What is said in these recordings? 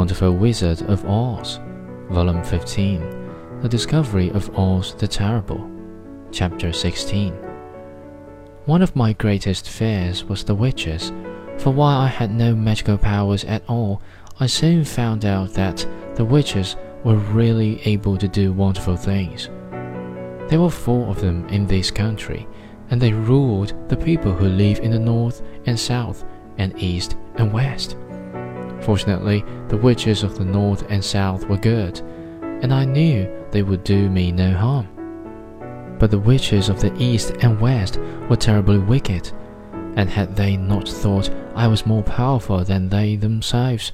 Wonderful Wizard of Oz, Volume 15, The Discovery of Oz the Terrible, Chapter 16. One of my greatest fears was the witches, for while I had no magical powers at all, I soon found out that the witches were really able to do wonderful things. There were 4 of them in this country, and they ruled the people who live in the north and south and east and west. Fortunately, the witches of the north and south were good, and I knew they would do me no harm. But the witches of the east and west were terribly wicked, and had they not thought I was more powerful than they themselves,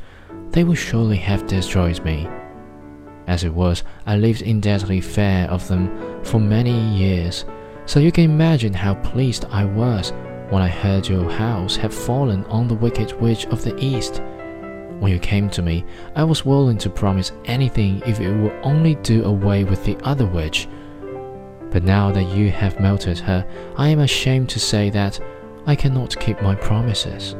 they would surely have destroyed me. As it was, I lived in deadly fear of them for many years, so you can imagine how pleased I was when I heard your house had fallen on the Wicked Witch of the East. When you came to me, I was willing to promise anything if it would only do away with the other witch. But now that you have melted her, I am ashamed to say that I cannot keep my promises.